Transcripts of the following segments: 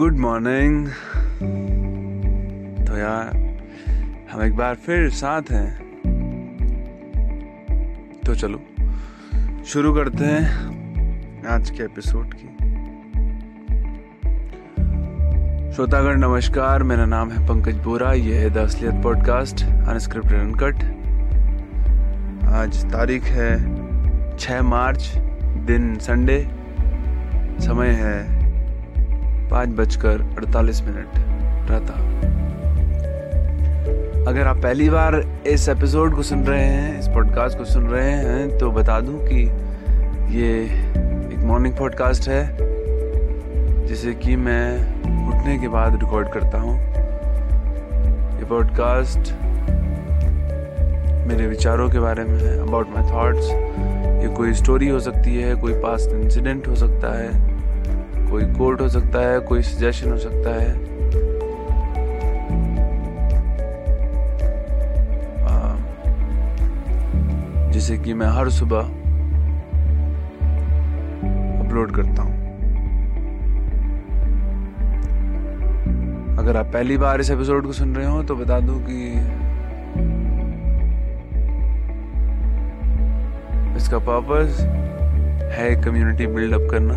Good morning. तो यार हम एक बार फिर साथ हैं, तो चलो शुरू करते हैं आज के एपिसोड की। श्रोतागण नमस्कार, मेरा नाम है पंकज बोरा, ये है द असलियत पॉडकास्ट अनस्क्रिप्टेड अनकट। आज तारीख है 6 मार्च, दिन संडे, समय है 5:48 रात। अगर आप पहली बार इस एपिसोड को सुन रहे हैं, इस पॉडकास्ट को सुन रहे हैं, तो बता दूं कि ये एक मॉर्निंग पॉडकास्ट है जिसे कि मैं उठने के बाद रिकॉर्ड करता हूं। ये पॉडकास्ट मेरे विचारों के बारे में है, अबाउट माई थॉट्स। ये कोई स्टोरी हो सकती है, कोई पास्ट इंसिडेंट हो सकता है, कोई कोट हो सकता है, कोई सजेशन हो सकता है। जिसे कि मैं हर सुबह अपलोड करता हूं। अगर आप पहली बार इस एपिसोड को सुन रहे हो तो बता दूं कि इसका पर्पस है कम्युनिटी बिल्डअप करना,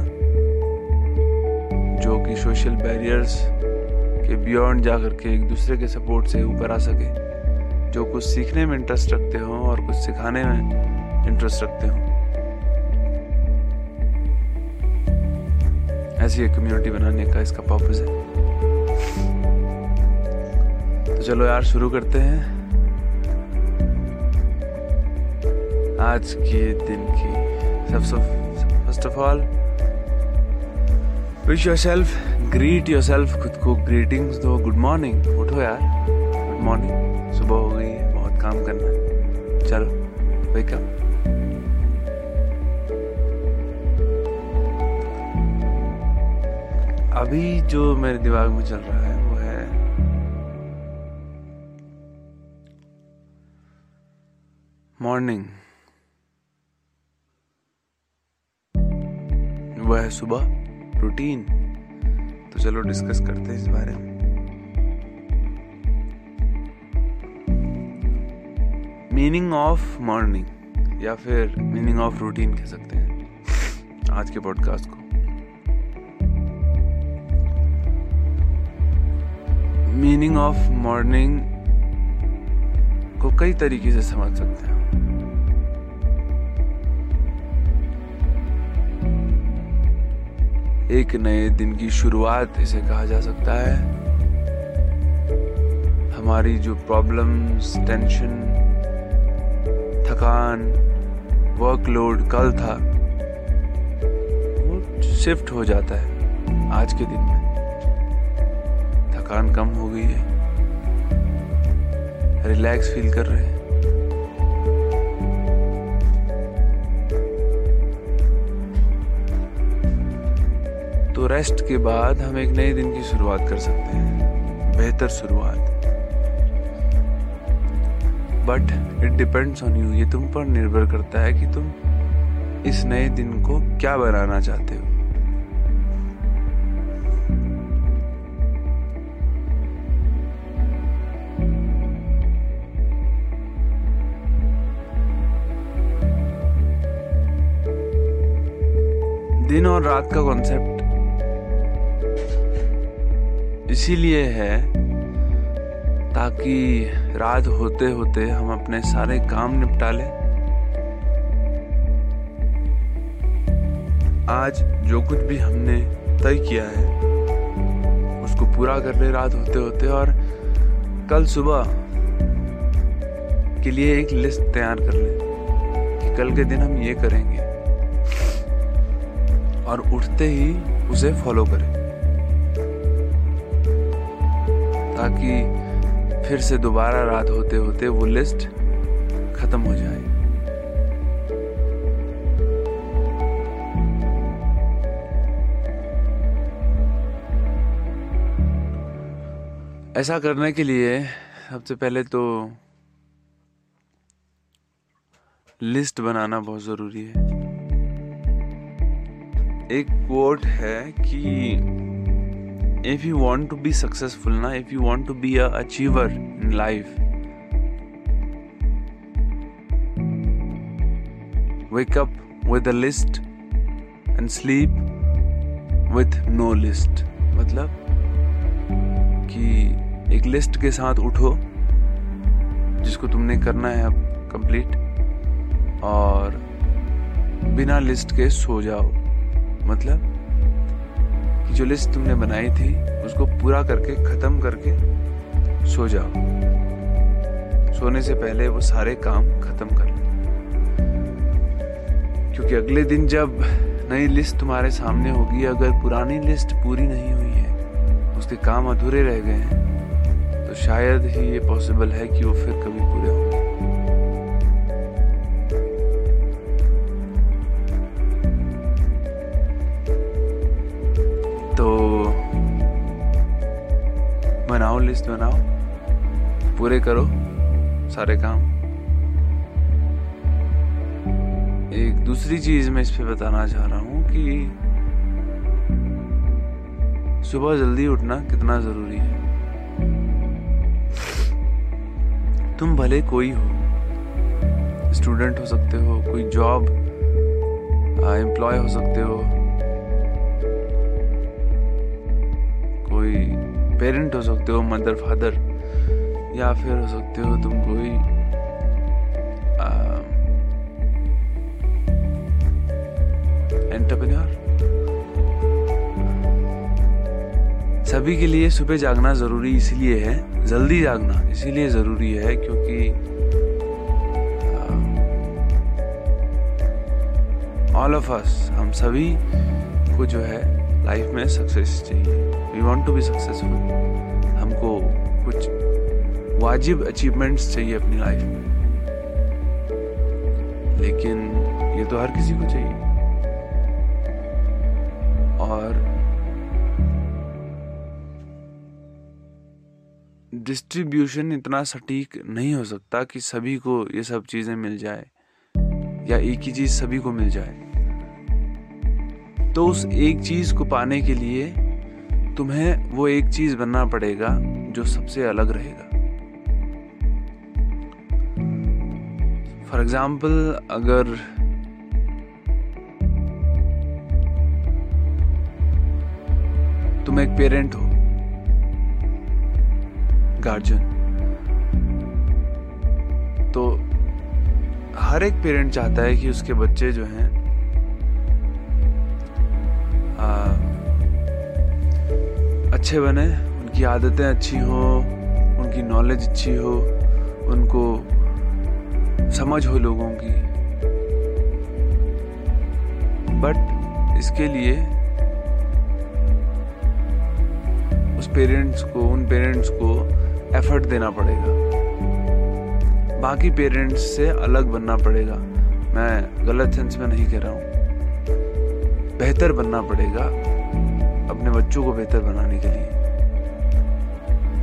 जो कि सोशल बैरियर्स के बियॉन्ड जा करके एक दूसरे के सपोर्ट से ऊपर आ सके। जो कुछ सीखने में इंटरेस्ट रखते हो और कुछ सिखाने में इंटरेस्ट रखते हो, ऐसी एक कम्युनिटी बनाने का इसका पर्पस है। तो चलो यार शुरू करते हैं आज के दिन की। First of all Wish yourself, greet yourself, खुद को ग्रीटिंग्स दो। गुड मॉर्निंग, उठो यार, गुड मॉर्निंग, सुबह हो गई है, बहुत काम करना है, चलो वेक अप। अभी जो मेरे दिमाग में चल रहा है वो है मॉर्निंग, वो है सुबह रूटीन। तो चलो डिस्कस करते हैं इस बारे में। मीनिंग ऑफ मॉर्निंग या फिर मीनिंग ऑफ रूटीन कह सकते हैं आज के पॉडकास्ट को। मीनिंग ऑफ मॉर्निंग को कई तरीके से समझ सकते हैं। एक नए दिन की शुरुआत इसे कहा जा सकता है। हमारी जो प्रॉब्लम्स, टेंशन, थकान, वर्कलोड कल था वो शिफ्ट हो जाता है आज के दिन में। थकान कम हो गई है, रिलैक्स फील कर रहे हैं। तो रेस्ट के बाद हम एक नए दिन की शुरुआत कर सकते हैं, बेहतर शुरुआत। But it depends on you, ये तुम पर निर्भर करता है कि तुम इस नए दिन को क्या बनाना चाहते हो। दिन और रात का कॉन्सेप्ट इसीलिए है ताकि रात होते होते हम अपने सारे काम निपटा लें। आज जो कुछ भी हमने तय किया है उसको पूरा कर ले रात होते होते, और कल सुबह के लिए एक लिस्ट तैयार कर लें कि कल के दिन हम ये करेंगे, और उठते ही उसे फॉलो करें ताकि फिर से दोबारा रात होते होते वो लिस्ट खत्म हो जाए। ऐसा करने के लिए सबसे पहले तो लिस्ट बनाना बहुत जरूरी है। एक कोट है कि if you want to be successful na, if you want to be an achiever in life, wake up with a list and sleep with no list. मतलब कि एक लिस्ट के साथ उठो जिसको तुमने करना है अब कंप्लीट, और बिना लिस्ट के सो जाओ. मतलब कि जो लिस्ट तुमने बनाई थी उसको पूरा करके ख़त्म करके सो जाओ. सोने से पहले वो सारे काम ख़त्म कर लो, क्योंकि अगले दिन जब नई लिस्ट तुम्हारे सामने होगी, अगर पुरानी लिस्ट पूरी नहीं हुई है, उसके काम अधूरे रह गए हैं, तो शायद ही ये पॉसिबल है कि वो फिर कभी पूरे होंगे. तो बनाओ, लिस्ट बनाओ, पूरे करो सारे काम. एक दूसरी चीज़ मैं इस पे बताना चाह रहा हूँ कि सुबह जल्दी उठना कितना ज़रूरी है. तुम भले कोई हो, स्टूडेंट हो सकते हो, कोई जॉब एम्प्लॉय हो सकते हो, कोई पेरेंट हो सकते हो, मदर फादर, या फिर हो सकते हो तुम कोई एंटरप्रेन्योर. सभी के लिए सुबह जागना जरूरी इसलिए है, जल्दी जागना इसीलिए जरूरी है क्योंकि ऑल ऑफ अस, हम सभी को जो है लाइफ में सक्सेस चाहिए. We want to be successful. हमको कुछ वाजिब अचीवमेंट्स चाहिए अपनी लाइफ में, लेकिन ये तो हर किसी को चाहिए. और डिस्ट्रीब्यूशन इतना सटीक नहीं हो सकता कि सभी को ये सब चीज़ें मिल जाए या एक ही चीज़ सभी को मिल जाए. तो उस एक चीज़ को पाने के लिए तुम्हें वो एक चीज़ बनना पड़ेगा जो सबसे अलग रहेगा. फॉर एग्जाम्पल, अगर तुम एक पेरेंट हो, गार्जियन, तो हर एक पेरेंट चाहता है कि उसके बच्चे जो हैं अच्छे बने, उनकी आदतें अच्छी हो, उनकी नॉलेज अच्छी हो, उनको समझ हो लोगों की. बट इसके लिए उन पेरेंट्स को एफर्ट देना पड़ेगा, बाकी पेरेंट्स से अलग बनना पड़ेगा. मैं गलत सेंस में नहीं कह रहा हूँ, बेहतर बनना पड़ेगा अपने बच्चों को बेहतर बनाने के लिए.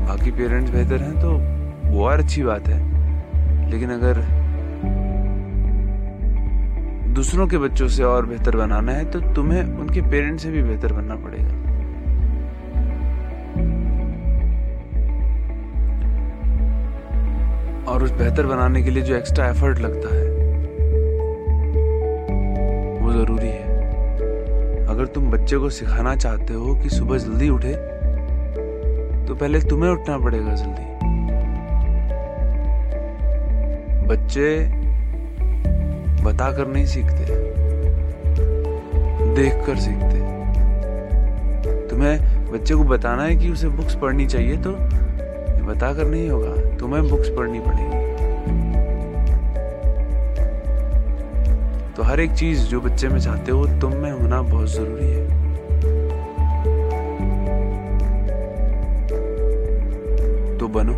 बाकी पेरेंट्स बेहतर हैं तो वो और अच्छी बात है, लेकिन अगर दूसरों के बच्चों से और बेहतर बनाना है तो तुम्हें उनके पेरेंट्स से भी बेहतर बनना पड़ेगा. और उस बेहतर बनाने के लिए जो एक्स्ट्रा एफर्ट लगता है वो ज़रूरी है. अगर तुम बच्चे को सिखाना चाहते हो कि सुबह जल्दी उठे, तो पहले तुम्हें उठना पड़ेगा जल्दी. बच्चे बता कर नहीं सीखते, देख कर सीखते. तुम्हें बच्चे को बताना है कि उसे बुक्स पढ़नी चाहिए, तो बता कर नहीं होगा, तुम्हें बुक्स पढ़नी पड़ेगी. तो हर एक चीज जो बच्चे में चाहते हो तुम में होना बहुत जरूरी है. तो बनो,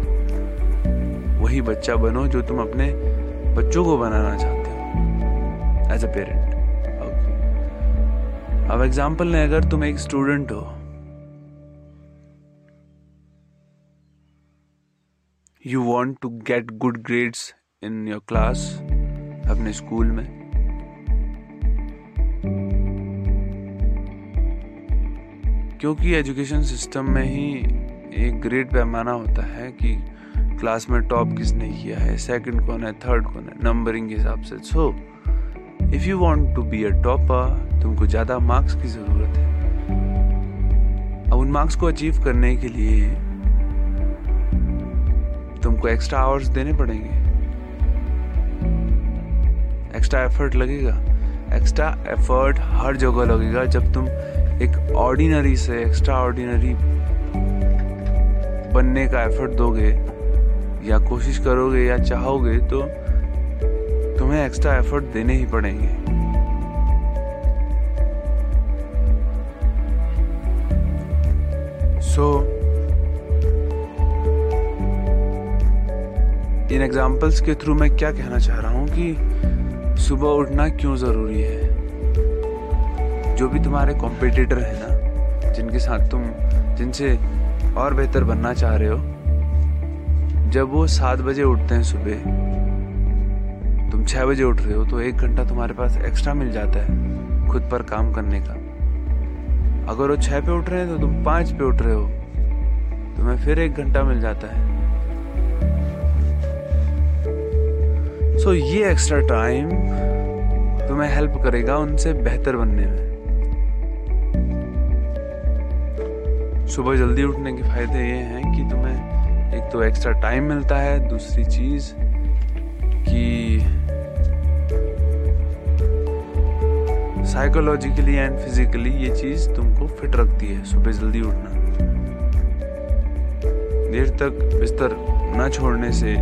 वही बच्चा बनो जो तुम अपने बच्चों को बनाना चाहते हो एज अ पेरेंट. अब एग्जाम्पल है, अगर तुम एक स्टूडेंट हो, You want to get good grades in your class, अपने स्कूल में. क्योंकि एजुकेशन सिस्टम में ही एक ग्रेड पैमाना होता है कि क्लास में टॉप किसने किया है, सेकंड कौन है, थर्ड कौन है, नंबरिंग के हिसाब से। So if you want to be a topper, तुमको ज़्यादा मार्क्स की ज़रूरत है। अब उन मार्क्स को अचीव करने के लिए तुमको एक्स्ट्रा आवर्स देने पड़ेंगे, एक्स्ट्रा एफर्ट लगेगा। एक्स्ट्रा एफर्ट हर जगह लगेगा। जब तुम एक ऑर्डिनरी से एक्स्ट्रा ऑर्डिनरी बनने का एफर्ट दोगे या कोशिश करोगे या चाहोगे तो तुम्हें एक्स्ट्रा एफर्ट देने ही पड़ेंगे। सो इन एग्जांपल्स के थ्रू मैं क्या कहना चाह रहा हूँ कि सुबह उठना क्यों ज़रूरी है। जो भी तुम्हारे कॉम्पिटिटर है ना, जिनके साथ तुम, जिनसे और बेहतर बनना चाह रहे हो, जब वो 7 बजे उठते हैं सुबह, तुम 6 बजे उठ रहे हो, तो 1 घंटा तुम्हारे पास एक्स्ट्रा मिल जाता है खुद पर काम करने का। अगर वो 6 पे उठ रहे हैं तो तुम 5 पे उठ रहे हो, तुम्हें फिर 1 घंटा मिल जाता है। सो ये एक्स्ट्रा टाइम तुम्हें हेल्प करेगा उनसे बेहतर बनने में। सुबह जल्दी उठने के फायदे ये हैं कि तुम्हें एक तो एक्स्ट्रा टाइम मिलता है, दूसरी चीज कि साइकोलॉजिकली एंड फिजिकली ये चीज तुमको फिट रखती है। सुबह जल्दी उठना, देर तक बिस्तर ना छोड़ने से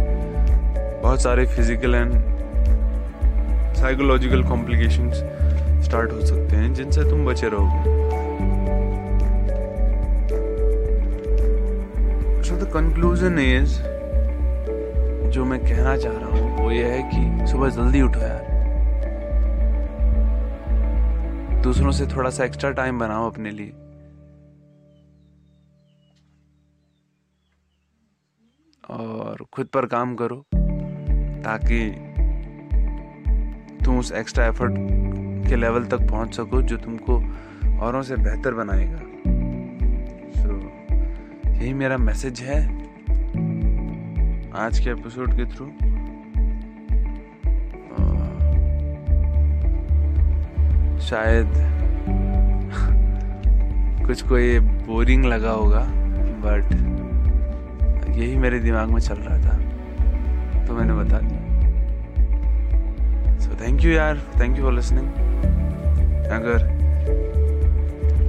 बहुत सारे physical and psychological complications start हो सकते हैं जिनसे तुम बचे रहोगे। सो द कंक्लूजन इज, जो मैं कहना चाह रहा हूँ वो ये है कि सुबह जल्दी उठो यार, दूसरों से थोड़ा सा एक्स्ट्रा टाइम बनाओ अपने लिए। और खुद पर काम करो ताकि तुम उस एक्स्ट्रा एफर्ट के लेवल तक पहुंच सको जो तुमको औरों से बेहतर बनाएगा। सो यही मेरा मैसेज है आज के एपिसोड के थ्रू। शायद कुछ को ये बोरिंग लगा होगा, बट यही मेरे दिमाग में चल रहा था तो मैंने बता दिया। सो थैंक यू यार, थैंक यू फॉर लिसनिंग। अगर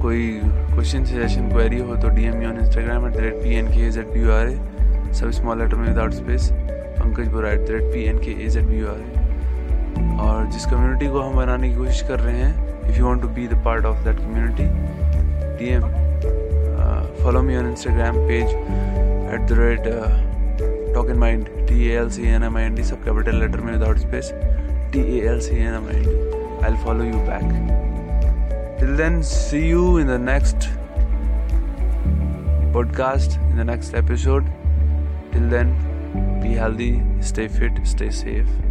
कोई क्वेश्चन, सजेशन, क्वेरी हो तो DM me on Instagram @PNKAZBURA, सब स्मॉल लेटर में without space, Pankaj Bora @PNKAZBURA। और जिस कम्युनिटी को हम बनाने की कोशिश कर रहे हैं, if you want to be the part of that community, DM, follow me on Instagram page @TalkInMind, TALCINMIND, सब कैपिटल लेटर में without space, TALCINMIND। I'll follow you back. Till then, see you in the next podcast, in the next episode. Till then, be healthy, stay fit, stay safe.